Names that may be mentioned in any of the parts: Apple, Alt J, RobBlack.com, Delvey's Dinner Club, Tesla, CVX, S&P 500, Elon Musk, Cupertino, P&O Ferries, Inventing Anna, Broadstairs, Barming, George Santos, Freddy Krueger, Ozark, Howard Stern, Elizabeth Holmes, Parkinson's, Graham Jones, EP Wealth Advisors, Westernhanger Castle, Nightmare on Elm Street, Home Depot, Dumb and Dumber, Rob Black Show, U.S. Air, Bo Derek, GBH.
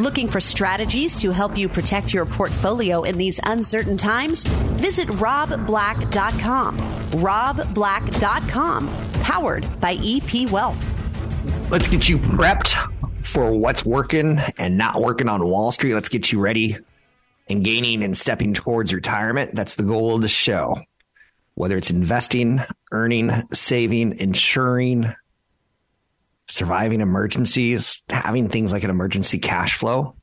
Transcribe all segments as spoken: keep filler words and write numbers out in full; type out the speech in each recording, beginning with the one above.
Looking for strategies to help you protect your portfolio in these uncertain times? Visit rob black dot com. rob black dot com, powered by E P Wealth. Let's get you prepped for what's working and not working on Wall Street. Let's get you ready and gaining and stepping towards retirement. That's the goal of the show. Whether it's investing, earning, saving, insuring, surviving emergencies, having things like an emergency cash flow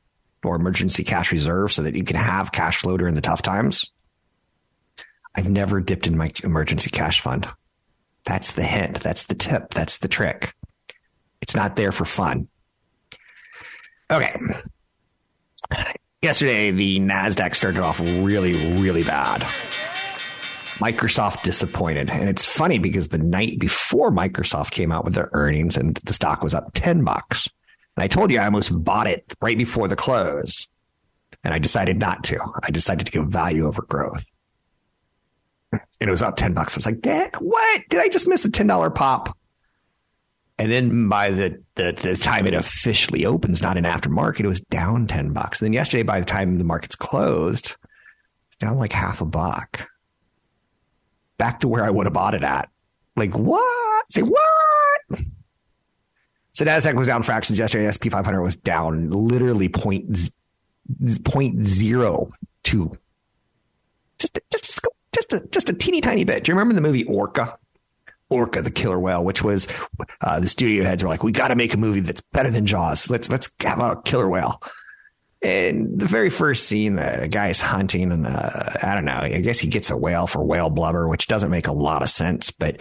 or emergency cash reserve so that you can have cash flow during the tough times. I've never dipped in my emergency cash fund. That's the hint. That's the tip. That's the trick. It's not there for fun. Okay. Yesterday, the NASDAQ started off really, really bad. Microsoft disappointed. And it's funny because the night before Microsoft came out with their earnings and the stock was up ten bucks. And I told you I almost bought it right before the close. And I decided not to. I decided to go value over growth. And it was up ten bucks. I was like, Dad, what? Did I just miss a ten dollar pop? And then by the, the, the time it officially opens, not in aftermarket, it was down ten bucks. And then yesterday, by the time the market's closed, it's down like half a buck. Back to where I would have bought it at. Like, what? Say, what? So NASDAQ was down fractions yesterday. S and P five hundred was down literally point zero two. Just, just, just, a, just a teeny tiny bit. Do you remember the movie Orca? Orca, the killer whale, which was uh, the studio heads were like, we got to make a movie that's better than Jaws. Let's, let's have a killer whale. And the very first scene, the guy's hunting and uh, I don't know, I guess he gets a whale for whale blubber, which doesn't make a lot of sense. But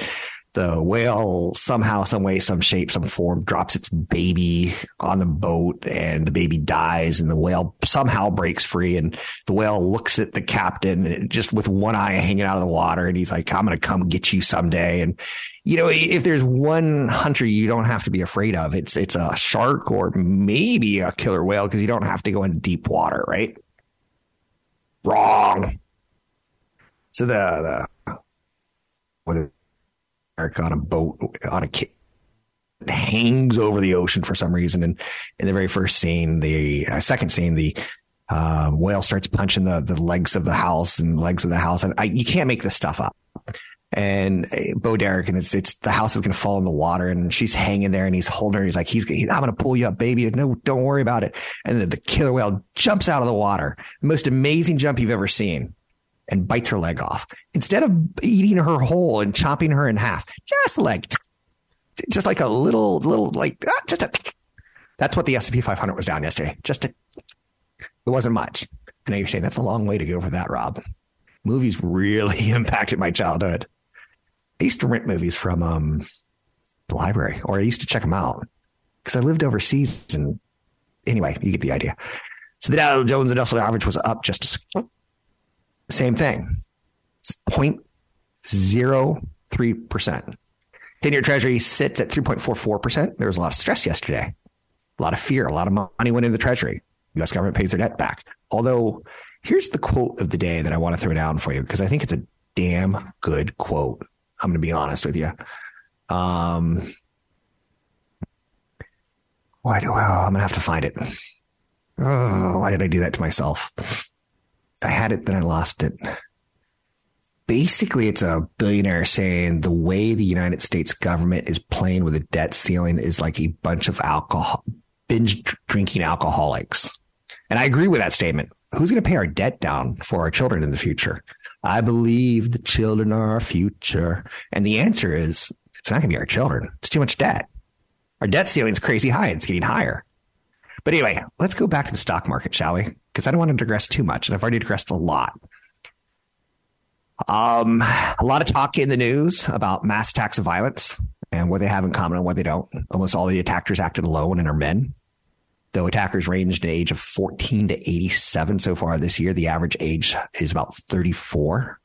the whale somehow, some way, some shape, some form drops its baby on the boat and the baby dies and the whale somehow breaks free. And the whale looks at the captain just with one eye hanging out of the water. And he's like, I'm going to come get you someday. And, you know, if there's one hunter you don't have to be afraid of, it's it's a shark or maybe a killer whale because you don't have to go into deep water, right? Wrong. So the, the whether America on a boat on a kit hangs over the ocean for some reason, and in the very first scene, the uh, second scene, the uh, whale starts punching the the legs of the house and legs of the house, and I, you can't make this stuff up. And Bo Derek, and it's it's the house is going to fall in the water, and she's hanging there, and he's holding her. He's like, he's, he's I'm going to pull you up, baby. No, don't worry about it. And then the killer whale jumps out of the water, the most amazing jump you've ever seen, and bites her leg off instead of eating her whole and chopping her in half. Just like, just like a little little like ah, just a. That's what the S and P five hundred was down yesterday. Just a, it wasn't much. I know you're saying that's a long way to go for that, Rob. Movies really impacted my childhood. I used to rent movies from um, the library, or I used to check them out because I lived overseas. And anyway, you get the idea. So the Dow Jones Industrial Average was up just a, same thing. It's zero point zero three percent. ten-year Treasury sits at three point four four percent. There was a lot of stress yesterday. A lot of fear. A lot of money went into the Treasury. The U S government pays their debt back. Although, here's the quote of the day that I want to throw down for you because I think it's a damn good quote. I'm going to be honest with you. Um, why do I, I'm going to have to find it. Oh, why did I do that to myself? I had it, then I lost it. Basically, it's a billionaire saying the way the United States government is playing with a debt ceiling is like a bunch of alcohol, binge drinking alcoholics. And I agree with that statement. Who's going to pay our debt down for our children in the future? I believe the children are our future. And the answer is it's not going to be our children. It's too much debt. Our debt ceiling is crazy high. And it's getting higher. But anyway, let's go back to the stock market, shall we? Because I don't want to digress too much. And I've already digressed a lot. Um, a lot of talk in the news about mass attacks of violence and what they have in common and what they don't. Almost all the attackers acted alone and are men. Though attackers ranged an age of fourteen to eighty-seven so far this year, the average age is about thirty-four.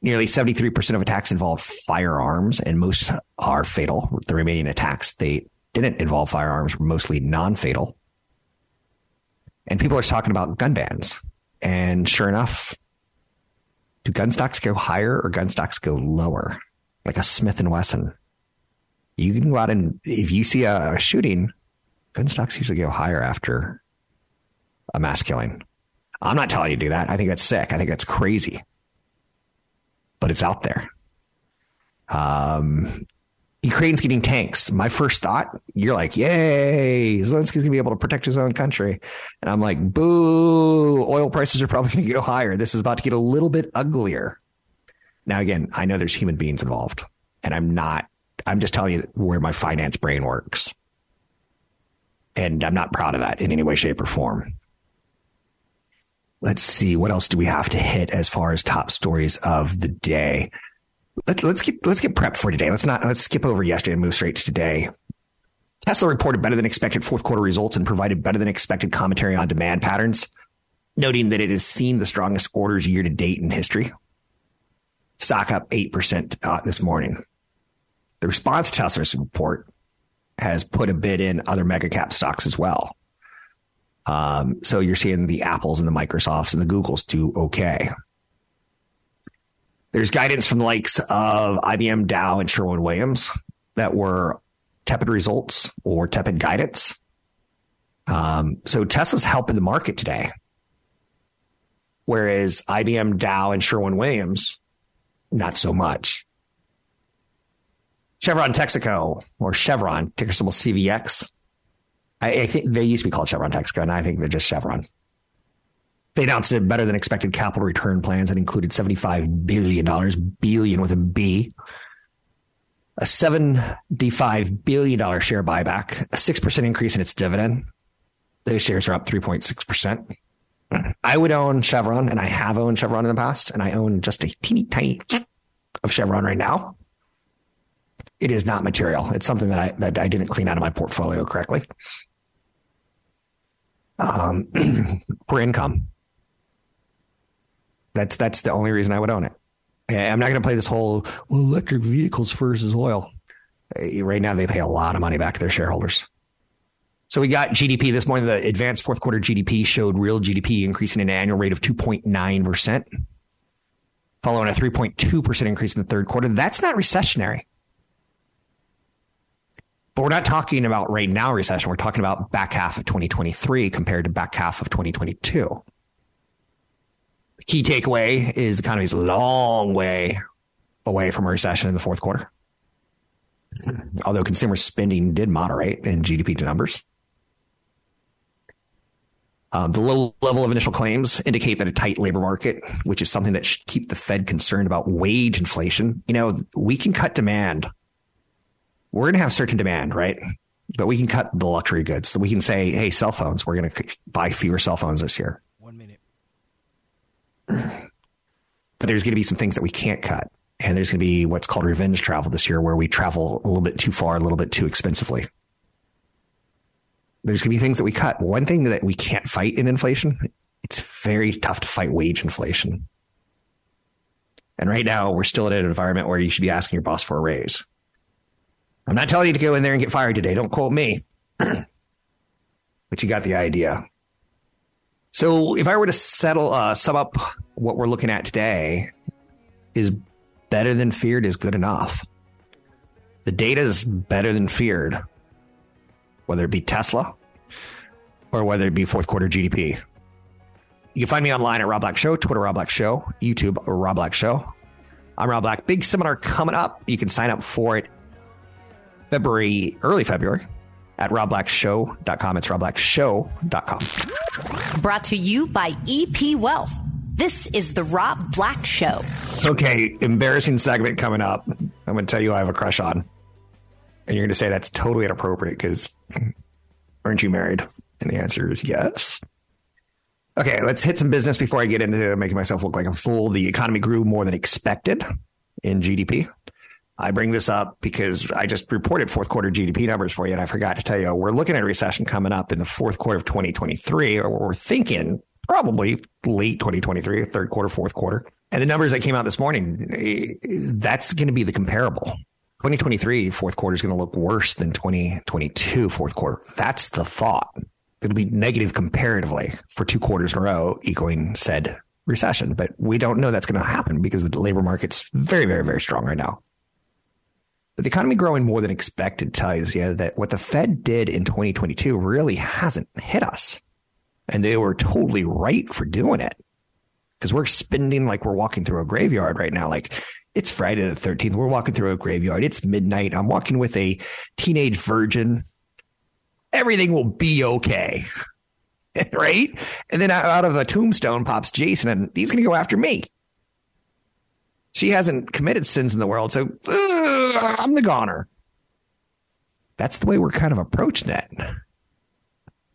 Nearly seventy-three percent of attacks involved firearms, and most are fatal. The remaining attacks, they didn't involve firearms, were mostly non-fatal. And people are talking about gun bans. And sure enough, do gun stocks go higher or gun stocks go lower? Like a Smith and Wesson. You can go out and if you see a, a shooting, gun stocks usually go higher after a mass killing. I'm not telling you to do that. I think that's sick. I think that's crazy. But it's out there. Um, Ukraine's getting tanks. My first thought, you're like, yay, Zelensky's going to be able to protect his own country. And I'm like, boo, oil prices are probably going to go higher. This is about to get a little bit uglier. Now, again, I know there's human beings involved, and I'm not, I'm just telling you where my finance brain works. And I'm not proud of that in any way, shape, or form. Let's see. What else do we have to hit as far as top stories of the day? Let's let's get let's get prepped for today. Let's not let's skip over yesterday and move straight to today. Tesla reported better than expected fourth quarter results and provided better than expected commentary on demand patterns, noting that it has seen the strongest orders year to date in history. Stock up eight percent this morning. The response to Tesla's report has put a bid in other mega cap stocks as well. Um, so you're seeing the Apples and the Microsofts and the Googles do okay. There's guidance from the likes of I B M, Dow, and Sherwin-Williams that were tepid results or tepid guidance. Um, so Tesla's helping the market today, whereas I B M, Dow, and Sherwin-Williams, not so much. Chevron Texaco, or Chevron, ticker symbol C V X. I, I think they used to be called Chevron Texaco, and I think they're just Chevron. They announced a better than expected capital return plans that included seventy-five billion dollars, billion with a B, a seventy-five billion dollars share buyback, a six percent increase in its dividend. Those shares are up three point six percent. I would own Chevron, and I have owned Chevron in the past, and I own just a teeny tiny of Chevron right now. It is not material. It's something that I that I didn't clean out of my portfolio correctly. Um, for income. That's that's the only reason I would own it. I'm not going to play this whole well, electric vehicles versus oil. Right now, they pay a lot of money back to their shareholders. So we got G D P this morning. The advanced fourth quarter G D P showed real G D P increasing an annual rate of two point nine percent, following a three point two percent increase in the third quarter. That's not recessionary. But we're not talking about right now recession. We're talking about back half of twenty twenty-three compared to back half of twenty twenty-two. The key takeaway is the economy's a long way away from a recession in the fourth quarter. Although consumer spending did moderate in G D P to numbers. Uh, the low level of initial claims indicate that a tight labor market, which is something that should keep the Fed concerned about wage inflation. You know, we can cut demand. We're going to have certain demand, right? But we can cut the luxury goods. So we can say, hey, cell phones, we're going to buy fewer cell phones this year. One minute. But there's going to be some things that we can't cut. And there's going to be what's called revenge travel this year, where we travel a little bit too far, a little bit too expensively. There's going to be things that we cut. One thing that we can't fight in inflation, it's very tough to fight wage inflation. And right now, we're still in an environment where you should be asking your boss for a raise. I'm not telling you to go in there and get fired today. Don't quote me. But you got the idea. So if I were to settle, uh, sum up what we're looking at today, is better than feared is good enough. The data is better than feared, whether it be Tesla or whether it be fourth quarter G D P. You can find me online at Rob Black Show, Twitter, Rob Black Show, YouTube, Rob Black Show. I'm Rob Black. Big seminar coming up. You can sign up for it. February, early February at rob black show dot com. It's rob black show dot com. Brought to you by E P Wealth. This is the Rob Black Show. Okay, embarrassing segment coming up. I'm going to tell you I have a crush on. And you're going to say that's totally inappropriate because aren't you married? And the answer is yes. Okay, let's hit some business before I get into making myself look like a fool. The economy grew more than expected in G D P. I bring this up because I just reported fourth quarter G D P numbers for you, and I forgot to tell you, we're looking at a recession coming up in the fourth quarter of twenty twenty-three, or we're thinking probably late twenty twenty-three, third quarter, fourth quarter. And the numbers that came out this morning, that's going to be the comparable. twenty twenty-three fourth quarter is going to look worse than twenty twenty-two fourth quarter. That's the thought. It'll be negative comparatively for two quarters in a row, equaling said recession. But we don't know that's going to happen because the labor market's very, very, very strong right now. But the economy growing more than expected tells you that what the Fed did in twenty twenty-two really hasn't hit us. And they were totally right for doing it, because we're spending like we're walking through a graveyard right now. Like, it's Friday the thirteenth. We're walking through a graveyard. It's midnight. I'm walking with a teenage virgin. Everything will be okay. Right? And then out of a tombstone pops Jason, and he's going to go after me. She hasn't committed sins in the world, so ugh, I'm the goner. That's the way we're kind of approaching it.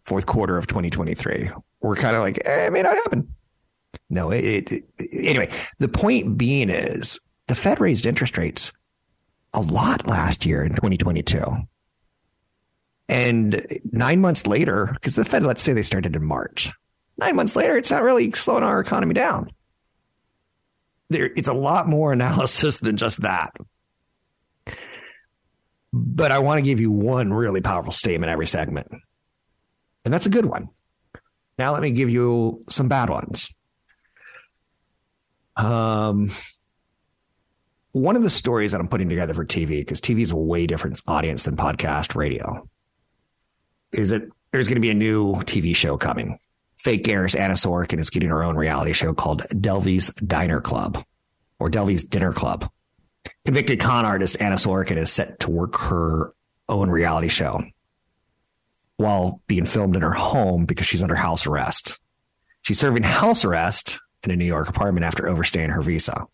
Fourth quarter of twenty twenty-three. We're kind of like, eh, it may not happen. No, it, it, it anyway, the point being is the Fed raised interest rates a lot last year in twenty twenty-two. And nine months later, because the Fed, let's say they started in March, nine months later, it's not really slowing our economy down. There, it's a lot more analysis than just that. But I want to give you one really powerful statement every segment. And that's a good one. Now let me give you some bad ones. Um, one of the stories that I'm putting together for T V, because T V is a way different audience than podcast radio, is that there's going to be a new T V show coming. Fake heiress Anna Sorokin is getting her own reality show called Delvey's Diner Club or Delvey's Dinner Club. Convicted con artist Anna Sorokin is set to work her own reality show while being filmed in her home because she's under house arrest. She's serving house arrest in a New York apartment after overstaying her visa.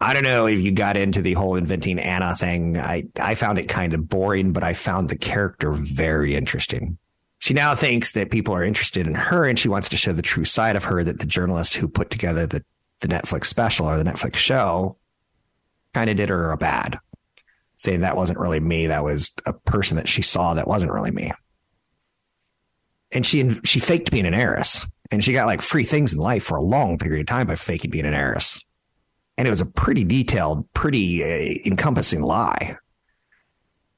I don't know if you got into the whole Inventing Anna thing. I, I found it kind of boring, but I found the character very interesting. She now thinks that people are interested in her, and she wants to show the true side of her that the journalist who put together the, the Netflix special or the Netflix show kind of did her a bad, saying that wasn't really me. That was a person that she saw that wasn't really me. And she she faked being an heiress. And she got like free things in life for a long period of time by faking being an heiress. And it was a pretty detailed, pretty uh, encompassing lie,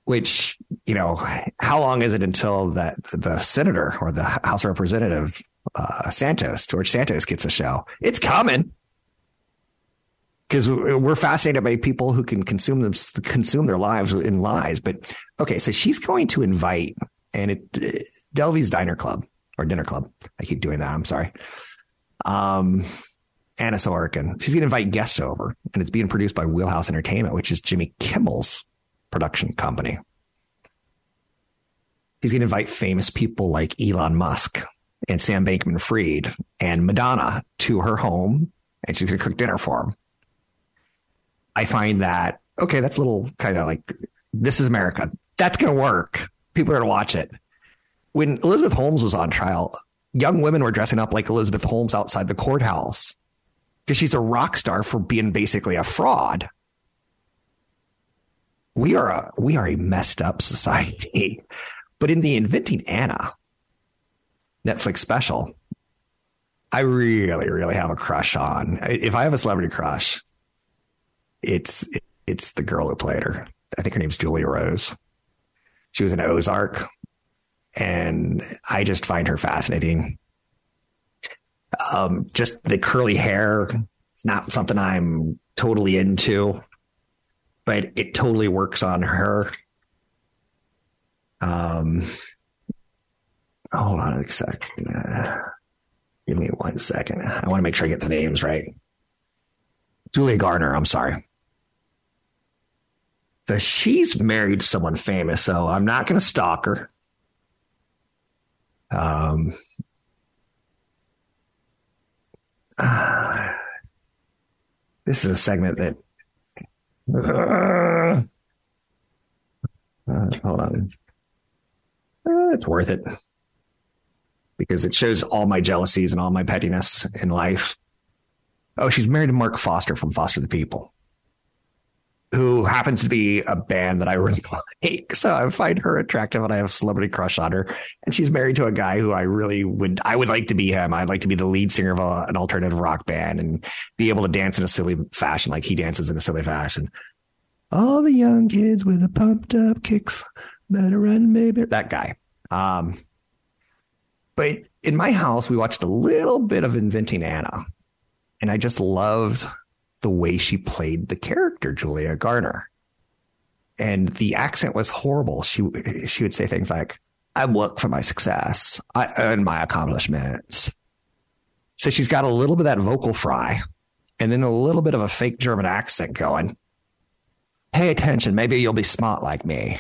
which, you know, how long is it until that the senator or the House Representative uh, Santos, George Santos, gets a show? It's coming. Because we're fascinated by people who can consume them, consume their lives in lies. But OK, so she's going to invite and it Delvey's Diner Club. Or Dinner Club. I keep doing that. I'm sorry. Um, Anna Sorokin. She's going to invite guests over, and it's being produced by Wheelhouse Entertainment, which is Jimmy Kimmel's production company. He's going to invite famous people like Elon Musk and Sam Bankman-Fried and Madonna to her home, and she's going to cook dinner for him. I find that, okay, that's a little kind of like, this is America. That's going to work. People are going to watch it. When Elizabeth Holmes was on trial, young women were dressing up like Elizabeth Holmes outside the courthouse because she's a rock star for being basically a fraud. We are a we are a messed up society. But in the Inventing Anna Netflix special, I really, really have a crush on. If I have a celebrity crush, it's it's the girl who played her. I think her name's Julia Rose. She was in Ozark. And I just find her fascinating. Um, just the curly hair. It's not something I'm totally into, but it totally works on her. Um, hold on a second. Uh, give me one second. I want to make sure I get the names right. Julia Garner. I'm sorry. So she's married to someone famous, so I'm not going to stalk her. Um, uh, this is a segment that, uh, uh, hold on, uh, it's worth it because it shows all my jealousies and all my pettiness in life. Oh, she's married to Mark Foster from Foster the People. who happens to be a band that I really like. So I find her attractive and I have a celebrity crush on her. And she's married to a guy who I really would, I would like to be him. I'd like to be the lead singer of a, an alternative rock band and be able to dance in a silly fashion, like he dances in a silly fashion. All the young kids with the pumped up kicks, better run, baby. That guy. Um, but in my house, we watched a little bit of Inventing Anna. And I just loved the way she played the character, Julia Garner. And the accent was horrible. She she would say things like, I work for my success. I earn my accomplishments. So she's got a little bit of that vocal fry and then a little bit of a fake German accent going. Pay attention. Maybe you'll be smart like me.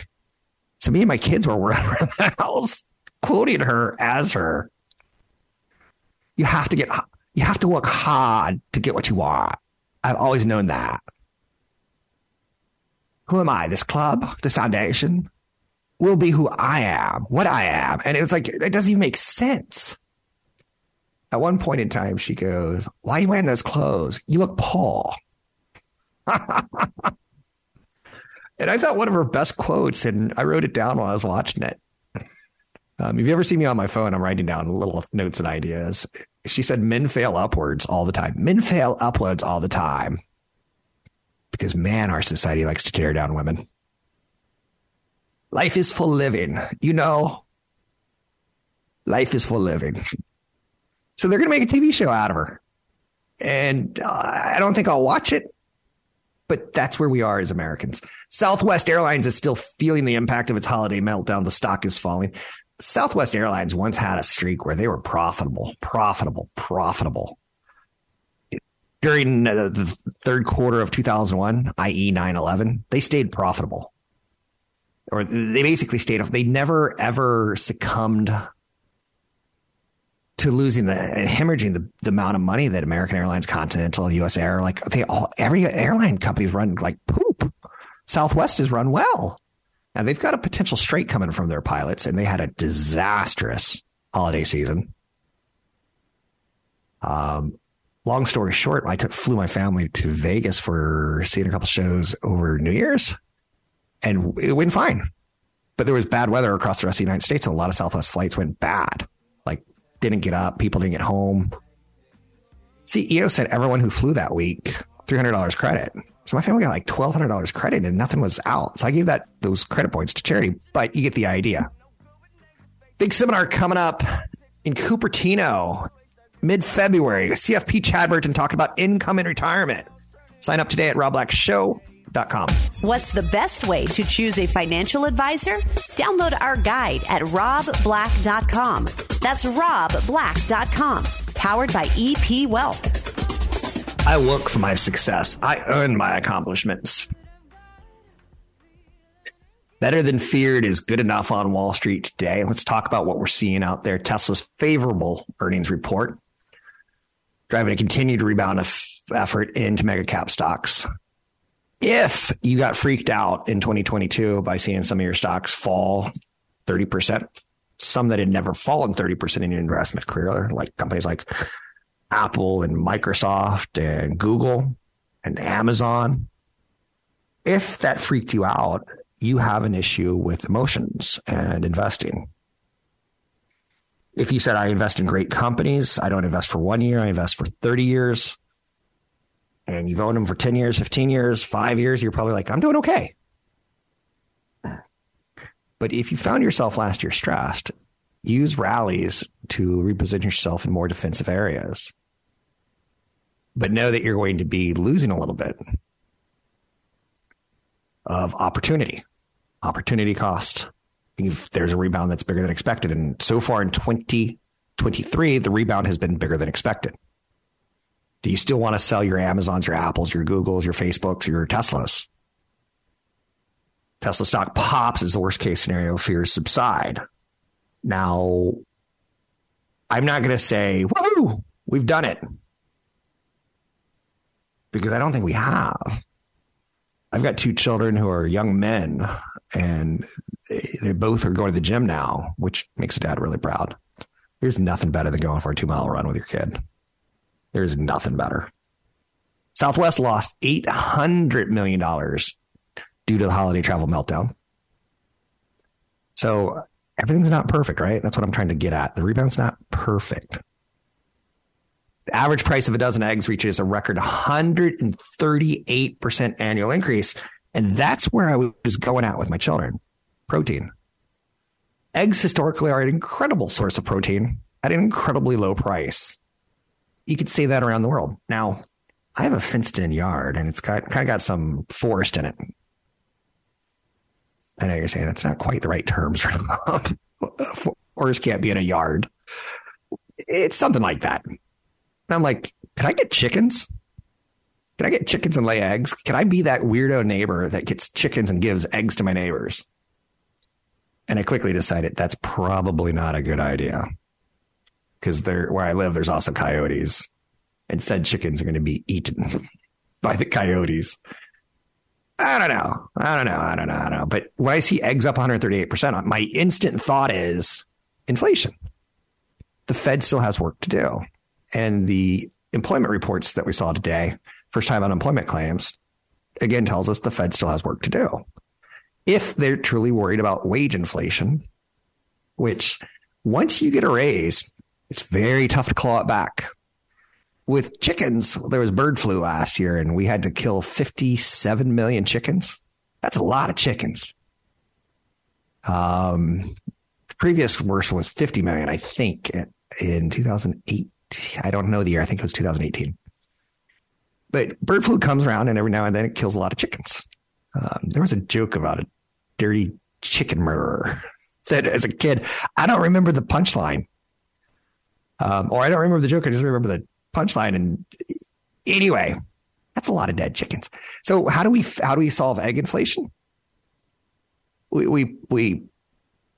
So me and my kids were around the house quoting her as her. You have to get you have to work hard to get what you want. I've always known that. Who am I? This club, this foundation will be who I am, what I am. And it was like, it doesn't even make sense. At one point in time, she goes, why are you wearing those clothes? You look poor. And I thought one of her best quotes, and I wrote it down while I was watching it. Um, if you ever see me on my phone, I'm writing down little notes and ideas. She said, men fail upwards all the time. Men fail upwards all the time. Because, man, our society likes to tear down women. Life is for living. You know, life is for living. So they're going to make a T V show out of her. And uh, I don't think I'll watch it. But that's where we are as Americans. Southwest Airlines is still feeling the impact of its holiday meltdown. The stock is falling. Southwest Airlines once had a streak where they were profitable, profitable, profitable. During the third quarter of two thousand one, that is nine eleven, they stayed profitable. Or they basically stayed off. They never, ever succumbed to losing the and hemorrhaging the, the amount of money that American Airlines, Continental, U S Air, like they all, every airline company's run like poop. Southwest has run well. Now they've got a potential strike coming from their pilots, and they had a disastrous holiday season. Um, long story short, I took flew my family to Vegas for seeing a couple shows over New Year's, and it went fine. But there was bad weather across the rest of the United States, and a lot of Southwest flights went bad. Like, didn't get up, people didn't get home. C E O sent everyone who flew that week three hundred dollars credit. So my family got like twelve hundred dollars credit and nothing was out. So I gave that those credit points to charity, but you get the idea. Big seminar coming up in Cupertino, mid-February. C F P Chad Burton talking about income and retirement. Sign up today at rob black show dot com. What's the best way to choose a financial advisor? Download our guide at rob black dot com. That's rob black dot com. Powered by E P Wealth. I work for my success. I earn my accomplishments. Better than feared is good enough on Wall Street today. Let's talk about what we're seeing out there. Tesla's favorable earnings report, driving a continued rebound of effort into mega cap stocks. If you got freaked out in twenty twenty-two by seeing some of your stocks fall thirty percent, some that had never fallen thirty percent in your investment career, like companies like Apple and Microsoft and Google and Amazon. If that freaked you out, you have an issue with emotions and investing. If you said, I invest in great companies, I don't invest for one year, I invest for thirty years, and you've owned them for ten years, fifteen years, five years, you're probably like, I'm doing okay. But if you found yourself last year stressed, use rallies to reposition yourself in more defensive areas. But know that you're going to be losing a little bit of opportunity, opportunity cost. If there's a rebound that's bigger than expected. And so far in twenty twenty-three, the rebound has been bigger than expected. Do you still want to sell your Amazons, your Apples, your Googles, your Facebooks, your Teslas? Tesla stock pops as the worst case scenario fears subside. Now, I'm not going to say, woohoo, we've done it. Because I don't think we have. I've got two children who are young men, and they, they both are going to the gym now, which makes a dad really proud. There's nothing better than going for a two-mile run with your kid. There's nothing better. Southwest lost eight hundred million dollars due to the holiday travel meltdown. So everything's not perfect, right? That's what I'm trying to get at. The rebound's not perfect. The average price of a dozen eggs reaches a record one hundred thirty-eight percent annual increase. And that's where I was going at with my children. Protein. Eggs historically are an incredible source of protein at an incredibly low price. You could say that around the world. Now, I have a fenced-in yard, and it's got kind of got some forest in it. I know you're saying that's not quite the right terms for them. Forest can't be in a yard. It's something like that. And I'm like, can I get chickens? Can I get chickens and lay eggs? Can I be that weirdo neighbor that gets chickens and gives eggs to my neighbors? And I quickly decided that's probably not a good idea. Because there, where I live, there's also coyotes. And said chickens are going to be eaten by the coyotes. I don't know. I don't know. I don't know. I don't know. But when I see eggs up one hundred thirty-eight percent, my instant thought is inflation. The Fed still has work to do. And the employment reports that we saw today, first time unemployment claims, again, tells us the Fed still has work to do. If they're truly worried about wage inflation, which once you get a raise, it's very tough to claw it back. With chickens, there was bird flu last year, and we had to kill fifty-seven million chickens. That's a lot of chickens. Um, the previous worst was fifty million, I think, in two thousand eight. I don't know the year. I think it was two thousand eighteen. But bird flu comes around, and every now and then it kills a lot of chickens. Um, there was a joke about a dirty chicken murderer that, as a kid, I don't remember the punchline. Um, or I don't remember the joke. I just remember the punchline. And anyway, that's a lot of dead chickens. So how do we how do we solve egg inflation? We we, we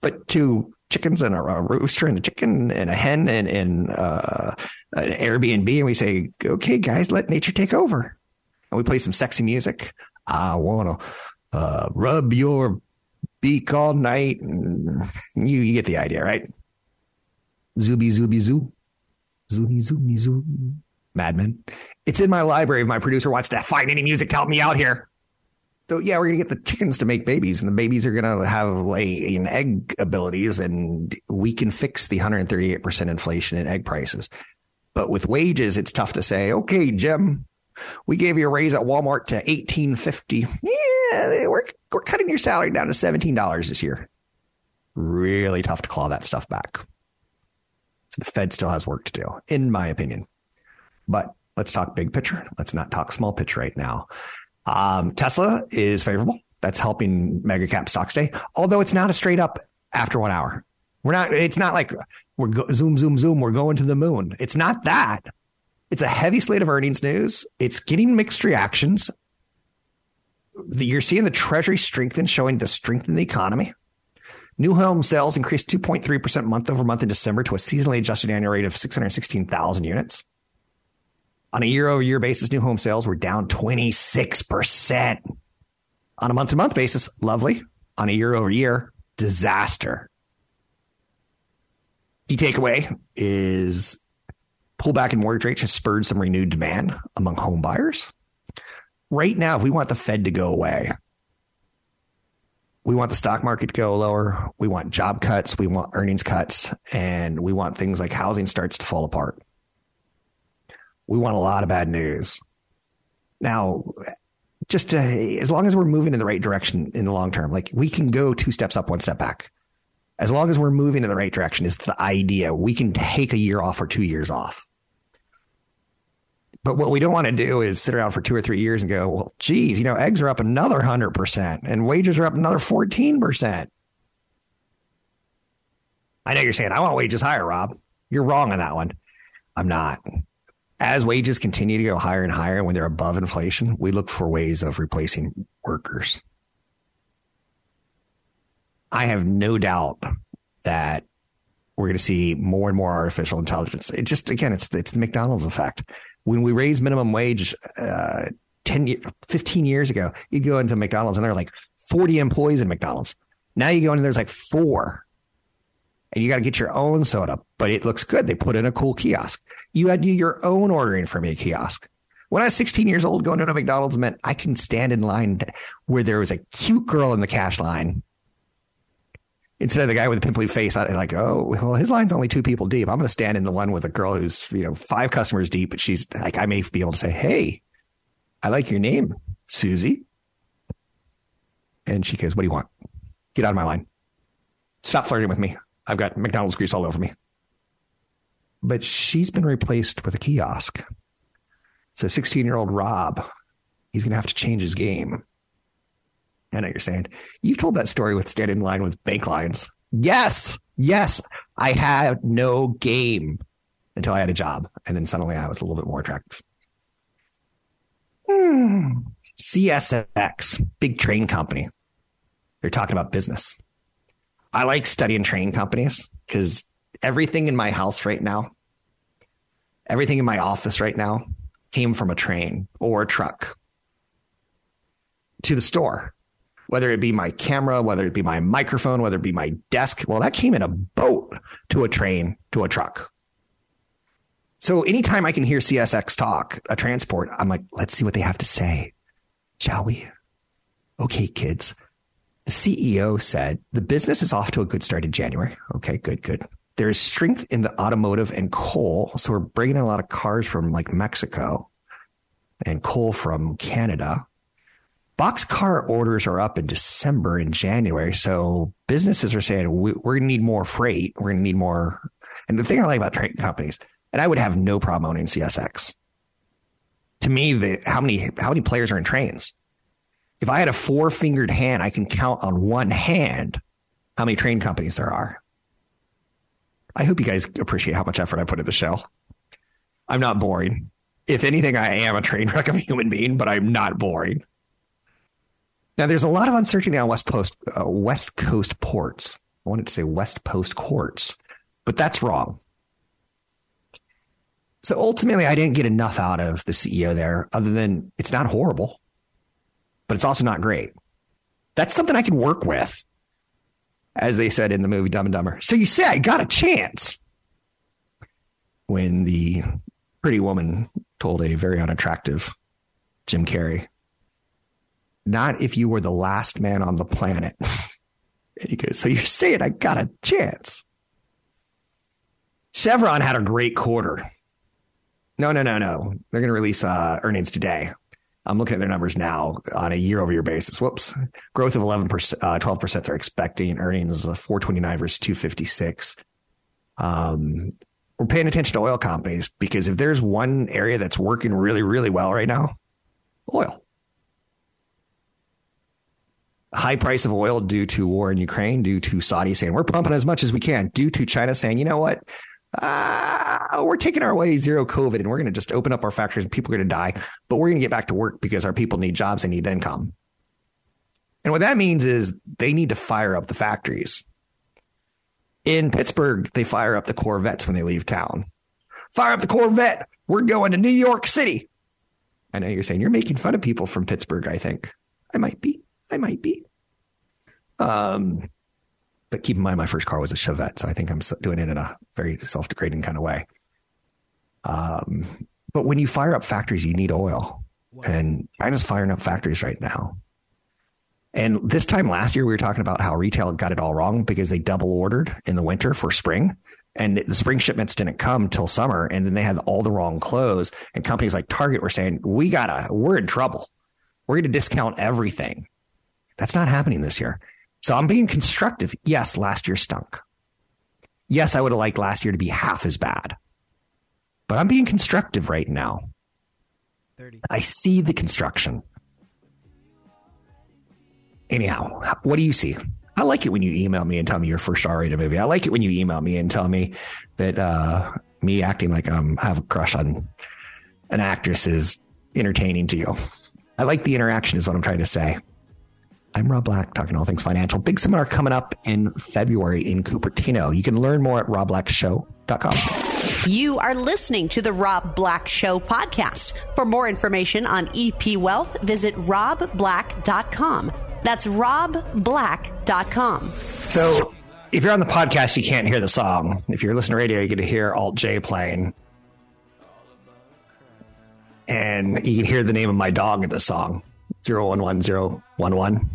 put two chickens and a, a rooster and a chicken and a hen and, and uh, an Airbnb, and we say, okay, guys, let nature take over. And we play some sexy music. I want to uh, rub your beak all night. And you, you get the idea, right? Zooby, zooby, zoo. Zoomy, zoomy, zoomy. Madman. It's in my library if my producer wants to find any music to help me out here. So, yeah, we're going to get the chickens to make babies, and the babies are going to have laying egg abilities, and we can fix the one hundred thirty-eight percent inflation in egg prices. But with wages, it's tough to say, okay, Jim, we gave you a raise at Walmart to eighteen fifty. Yeah, we're, we're cutting your salary down to seventeen dollars this year. Really tough to claw that stuff back. The Fed still has work to do, in my opinion. But let's talk big picture. Let's not talk small picture right now. Um, Tesla is favorable. That's helping mega cap stocks today, although it's not a straight up after one hour. We're not. It's not like we're go, zoom, zoom, zoom. We're going to the moon. It's not that. It's a heavy slate of earnings news. It's getting mixed reactions. You're seeing the Treasury strengthen, showing to strengthen the economy. New home sales increased two point three percent month over month in December to a seasonally adjusted annual rate of six hundred sixteen thousand units. On a year-over-year basis, new home sales were down twenty-six percent. On a month-to-month basis, lovely. On a year-over-year, disaster. Key takeaway is pullback in mortgage rates has spurred some renewed demand among home buyers. Right now, if we want the Fed to go away, we want the stock market to go lower. We want job cuts. We want earnings cuts. And we want things like housing starts to fall apart. We want a lot of bad news. Now, just to, as long as we're moving in the right direction in the long term, like we can go two steps up, one step back. As long as we're moving in the right direction is the idea. We can take a year off or two years off. But what we don't want to do is sit around for two or three years and go, well, geez, you know, eggs are up another one hundred percent and wages are up another fourteen percent. I know you're saying, I want wages higher, Rob. You're wrong on that one. I'm not. As wages continue to go higher and higher when they're above inflation, we look for ways of replacing workers. I have no doubt that we're going to see more and more artificial intelligence. It just, again, it's, it's the McDonald's effect. When we raised minimum wage uh, ten, fifteen years ago, you'd go into McDonald's and there were like forty employees in McDonald's. Now you go in and there's like four. And you got to get your own soda, but it looks good. They put in a cool kiosk. You had to do your own ordering from a kiosk. When I was sixteen years old, going to a McDonald's meant I can stand in line where there was a cute girl in the cash line instead of the guy with the pimply face. I'm like, oh, well, his line's only two people deep. I'm going to stand in the one with a girl who's, you know, five customers deep, but she's like, I may be able to say, hey, I like your name, Susie. And she goes, what do you want? Get out of my line. Stop flirting with me. I've got McDonald's grease all over me. But she's been replaced with a kiosk. So sixteen-year-old Rob, he's going to have to change his game. I know you're saying, you've told that story with standing in line with bank lines. Yes, yes, I had no game until I had a job. And then suddenly I was a little bit more attractive. Hmm. C S X, big train company. They're talking about business. I like studying train companies because everything in my house right now, everything in my office right now came from a train or a truck to the store, whether it be my camera, whether it be my microphone, whether it be my desk. Well, that came in a boat to a train to a truck. So anytime I can hear C S X talk, a transport, I'm like, let's see what they have to say. Shall we? Okay, kids. The C E O said the business is off to a good start in January. Okay, good, good. There is strength in the automotive and coal. So we're bringing in a lot of cars from like Mexico and coal from Canada. Boxcar orders are up in December and January. So businesses are saying we're going to need more freight. We're going to need more. And the thing I like about train companies, and I would have no problem owning C S X. To me, the, how many how many players are in trains? If I had a four-fingered hand, I can count on one hand how many train companies there are. I hope you guys appreciate how much effort I put in the show. I'm not boring. If anything, I am a train wreck of a human being, but I'm not boring. Now, there's a lot of uncertainty on West Coast, uh, West Coast ports. I wanted to say West Coast courts, but that's wrong. So ultimately, I didn't get enough out of the C E O there other than it's not horrible, but it's also not great. That's something I can work with, as they said in the movie Dumb and Dumber. So you say I got a chance when the pretty woman told a very unattractive Jim Carrey, not if you were the last man on the planet. And he goes, so you're saying I got a chance. Chevron had a great quarter. No, no, no, no. They're going to release uh, earnings today. I'm looking at their numbers now on a year-over-year basis. Whoops. Growth of eleven percent, uh, twelve percent they're expecting. Earnings of four twenty-nine versus two fifty-six. Um, we're paying attention to oil companies because if there's one area that's working really, really well right now, oil. High price of oil due to war in Ukraine, due to Saudi saying, we're pumping as much as we can, due to China saying, you know what? Uh, we're taking our way zero COVID and we're going to just open up our factories and people are going to die, but we're going to get back to work because our people need jobs and need income. And what that means is they need to fire up the factories. In Pittsburgh, they fire up the Corvettes when they leave town. Fire up the Corvette. We're going to New York City. I know you're saying you're making fun of people from Pittsburgh, I think. I might be. I might be. Um... But keep in mind, my first car was a Chevette, so I think I'm doing it in a very self-degrading kind of way. Um, but when you fire up factories, you need oil. Wow. And China's firing up factories right now. And this time last year, we were talking about how retail got it all wrong because they double ordered in the winter for spring. And the spring shipments didn't come till summer. And then they had all the wrong clothes. And companies like Target were saying, we gotta, we're in trouble. We're going to discount everything. That's not happening this year. So I'm being constructive. Yes, last year stunk. Yes, I would have liked last year to be half as bad. But I'm being constructive right now. thirty I see the construction. Anyhow, what do you see? I like it when you email me and tell me your first R-rated movie. I like it when you email me and tell me that uh, me acting like I'm, I have a crush on an actress is entertaining to you. I like the interaction is what I'm trying to say. I'm Rob Black, talking all things financial. Big seminar coming up in February in Cupertino. You can learn more at rob black show dot com. You are listening to the Rob Black Show podcast. For more information on E P Wealth, visit rob black dot com. That's rob black dot com. So if you're on the podcast, you can't hear the song. If you're listening to radio, you get to hear Alt J playing. And you can hear the name of my dog in the song, zero one one zero one one.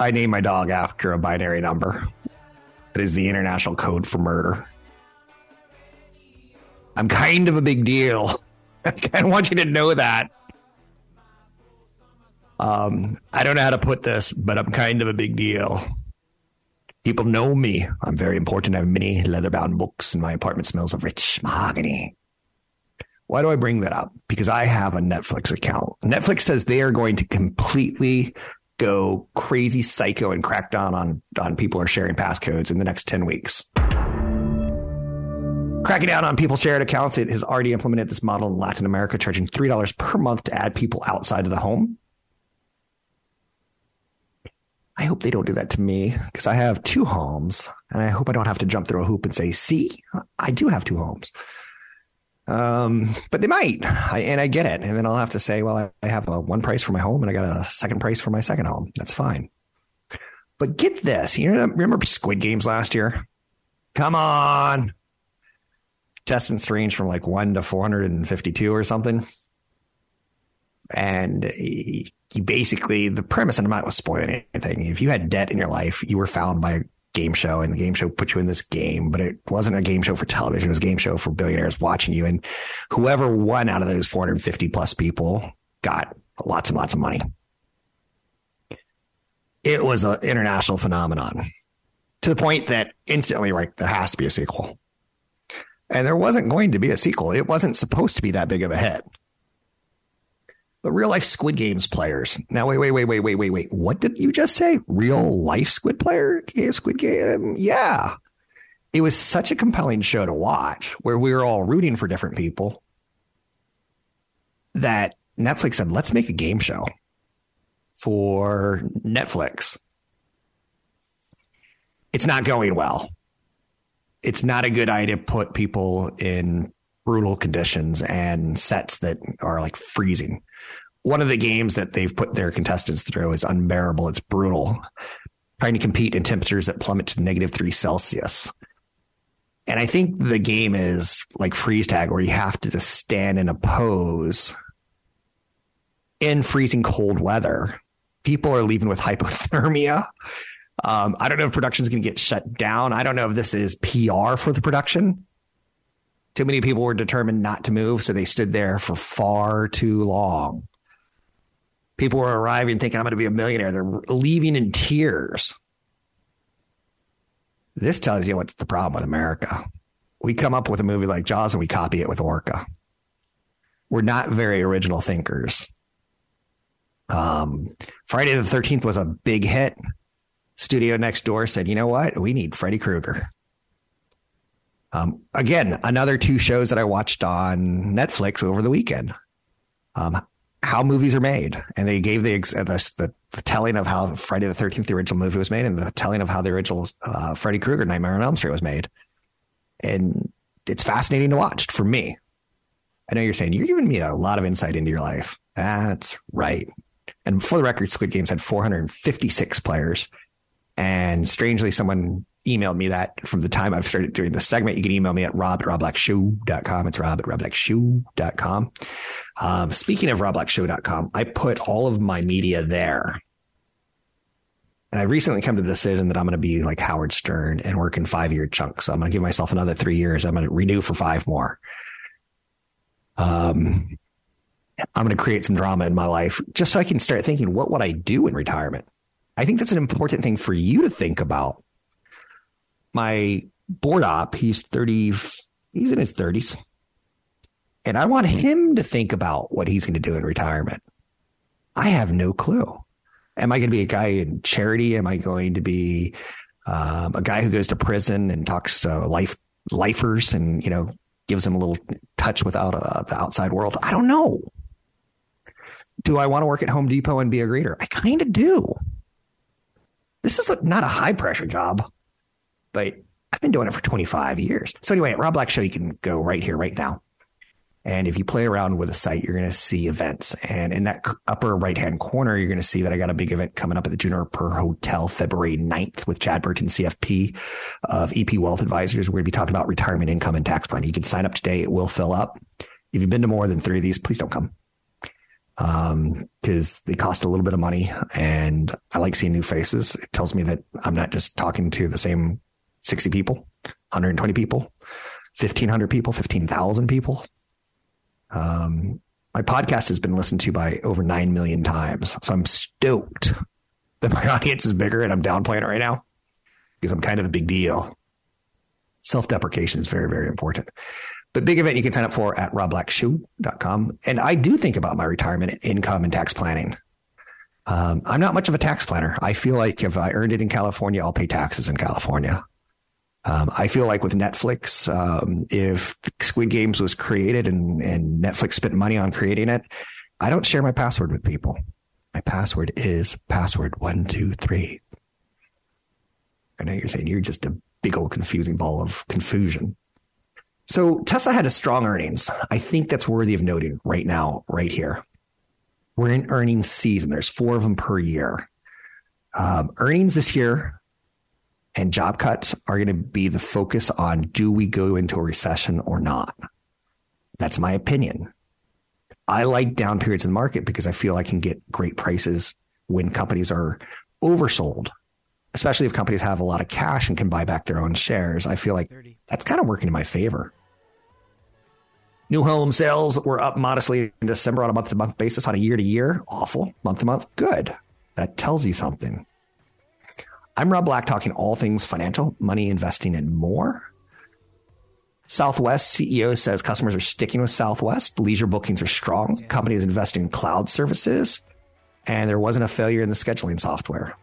I named my dog after a binary number. It is the international code for murder. I'm kind of a big deal. I want you to know that. Um, I don't know how to put this, but I'm kind of a big deal. People know me. I'm very important. I have many leather-bound books, and my apartment smells of rich mahogany. Why do I bring that up? Because I have a Netflix account. Netflix says they are going to completely go crazy psycho and crack down on, on people who are sharing passcodes in the next ten weeks. Cracking down on people shared accounts. It has already implemented this model in Latin America, charging three dollars per month to add people outside of the home. I hope they don't do that to me, because I have two homes, and I hope I don't have to jump through a hoop and say, see, I do have two homes. Um, but they might, I, and I get it. And then I'll have to say, well, I, I have a one price for my home and I got a second price for my second home. That's fine. But get this, you know, remember Squid Games last year? Come on. Contestants range from like one to four hundred fifty-two or something. And he, he basically, the premise, and I'm not spoiling anything. If you had debt in your life, you were found by a game show, and the game show put you in this game, but it wasn't a game show for television. It was a game show for billionaires watching you. And whoever won out of those four hundred fifty plus people got lots and lots of money. It was an international phenomenon to the point that instantly, right, there has to be a sequel. And there wasn't going to be a sequel. It wasn't supposed to be that big of a hit. But real life Squid Games players. Now, wait, wait, wait, wait, wait, wait, wait. What did you just say? Real life Squid player? Squid Game? Yeah. It was such a compelling show to watch, where we were all rooting for different people, that Netflix said, let's make a game show for Netflix. It's not going well. It's not a good idea to put people in brutal conditions and sets that are like freezing. One of the games that they've put their contestants through is unbearable. It's brutal. Trying to compete in temperatures that plummet to negative three Celsius. And I think the game is like freeze tag, where you have to just stand in a pose in freezing cold weather. People are leaving with hypothermia. Um, I don't know if production's going to get shut down. I don't know if this is P R for the production. Too many people were determined not to move, so they stood there for far too long. People were arriving thinking, I'm going to be a millionaire. They're leaving in tears. This tells you what's the problem with America. We come up with a movie like Jaws and we copy it with Orca. We're not very original thinkers. Um, Friday the thirteenth was a big hit. Studio next door said, you know what? We need Freddy Krueger. Um, again, another two shows that I watched on Netflix over the weekend. Um, how movies are made. And they gave the, the, the, the telling of how Friday the thirteenth, the original movie, was made, and the telling of how the original uh, Freddy Krueger Nightmare on Elm Street was made. And it's fascinating to watch for me. I know you're saying, you're giving me a lot of insight into your life. That's right. And for the record, Squid Games had four hundred fifty-six players. And strangely, someone emailed me that from the time I've started doing this segment. You can email me at rob at rob black show dot com. It's rob at rob black show dot com. Um, speaking of rob black show dot com, I put all of my media there. And I recently come to the decision that I'm going to be like Howard Stern and work in five-year chunks. So I'm going to give myself another three years. I'm going to renew for five more. Um, I'm going to create some drama in my life just so I can start thinking, what would I do in retirement? I think that's an important thing for you to think about. My board op, he's thirty, he's in his thirties. And I want him to think about what he's going to do in retirement. I have no clue. Am I going to be a guy in charity? Am I going to be um, a guy who goes to prison and talks to life lifers and, you know, gives them a little touch without uh, the outside world? I don't know. Do I want to work at Home Depot and be a greeter? I kind of do. This is not a high pressure job, but I've been doing it for twenty-five years. So anyway, at Rob Black Show, you can go right here, right now. And if you play around with the site, you're going to see events. And in that upper right-hand corner, you're going to see that I got a big event coming up at the Juniper Hotel February ninth with Chad Burton, C F P of E P Wealth Advisors. We're going to be talking about retirement income and tax planning. You can sign up today. It will fill up. If you've been to more than three of these, please don't come. Um, because they cost a little bit of money and I like seeing new faces. It tells me that I'm not just talking to the same sixty people, one hundred twenty people, fifteen hundred people, fifteen thousand people. Um, my podcast has been listened to by over nine million times. So I'm stoked that my audience is bigger, and I'm downplaying it right now because I'm kind of a big deal. Self-deprecation is very, very important. But big event you can sign up for at rob black show dot com. And I do think about my retirement, income, and tax planning. Um, I'm not much of a tax planner. I feel like if I earned it in California, I'll pay taxes in California. Um, I feel like with Netflix, um, if Squid Games was created and, and Netflix spent money on creating it, I don't share my password with people. My password is password one, two, three. I know you're saying you're just a big old confusing ball of confusion. So Tesla had a strong earnings. I think that's worthy of noting right now, right here. We're in earnings season. There's four of them per year. Um, earnings this year and job cuts are going to be the focus on, do we go into a recession or not? That's my opinion. I like down periods in the market because I feel I can get great prices when companies are oversold, especially if companies have a lot of cash and can buy back their own shares. I feel like that's kind of working in my favor. New home sales were up modestly in December on a month-to-month basis. On a year-to-year, awful. Month-to-month, good. That tells you something. I'm Rob Black, talking all things financial, money, investing, and more. Southwest C E O says customers are sticking with Southwest. Leisure bookings are strong. Company is investing in cloud services. And there wasn't a failure in the scheduling software.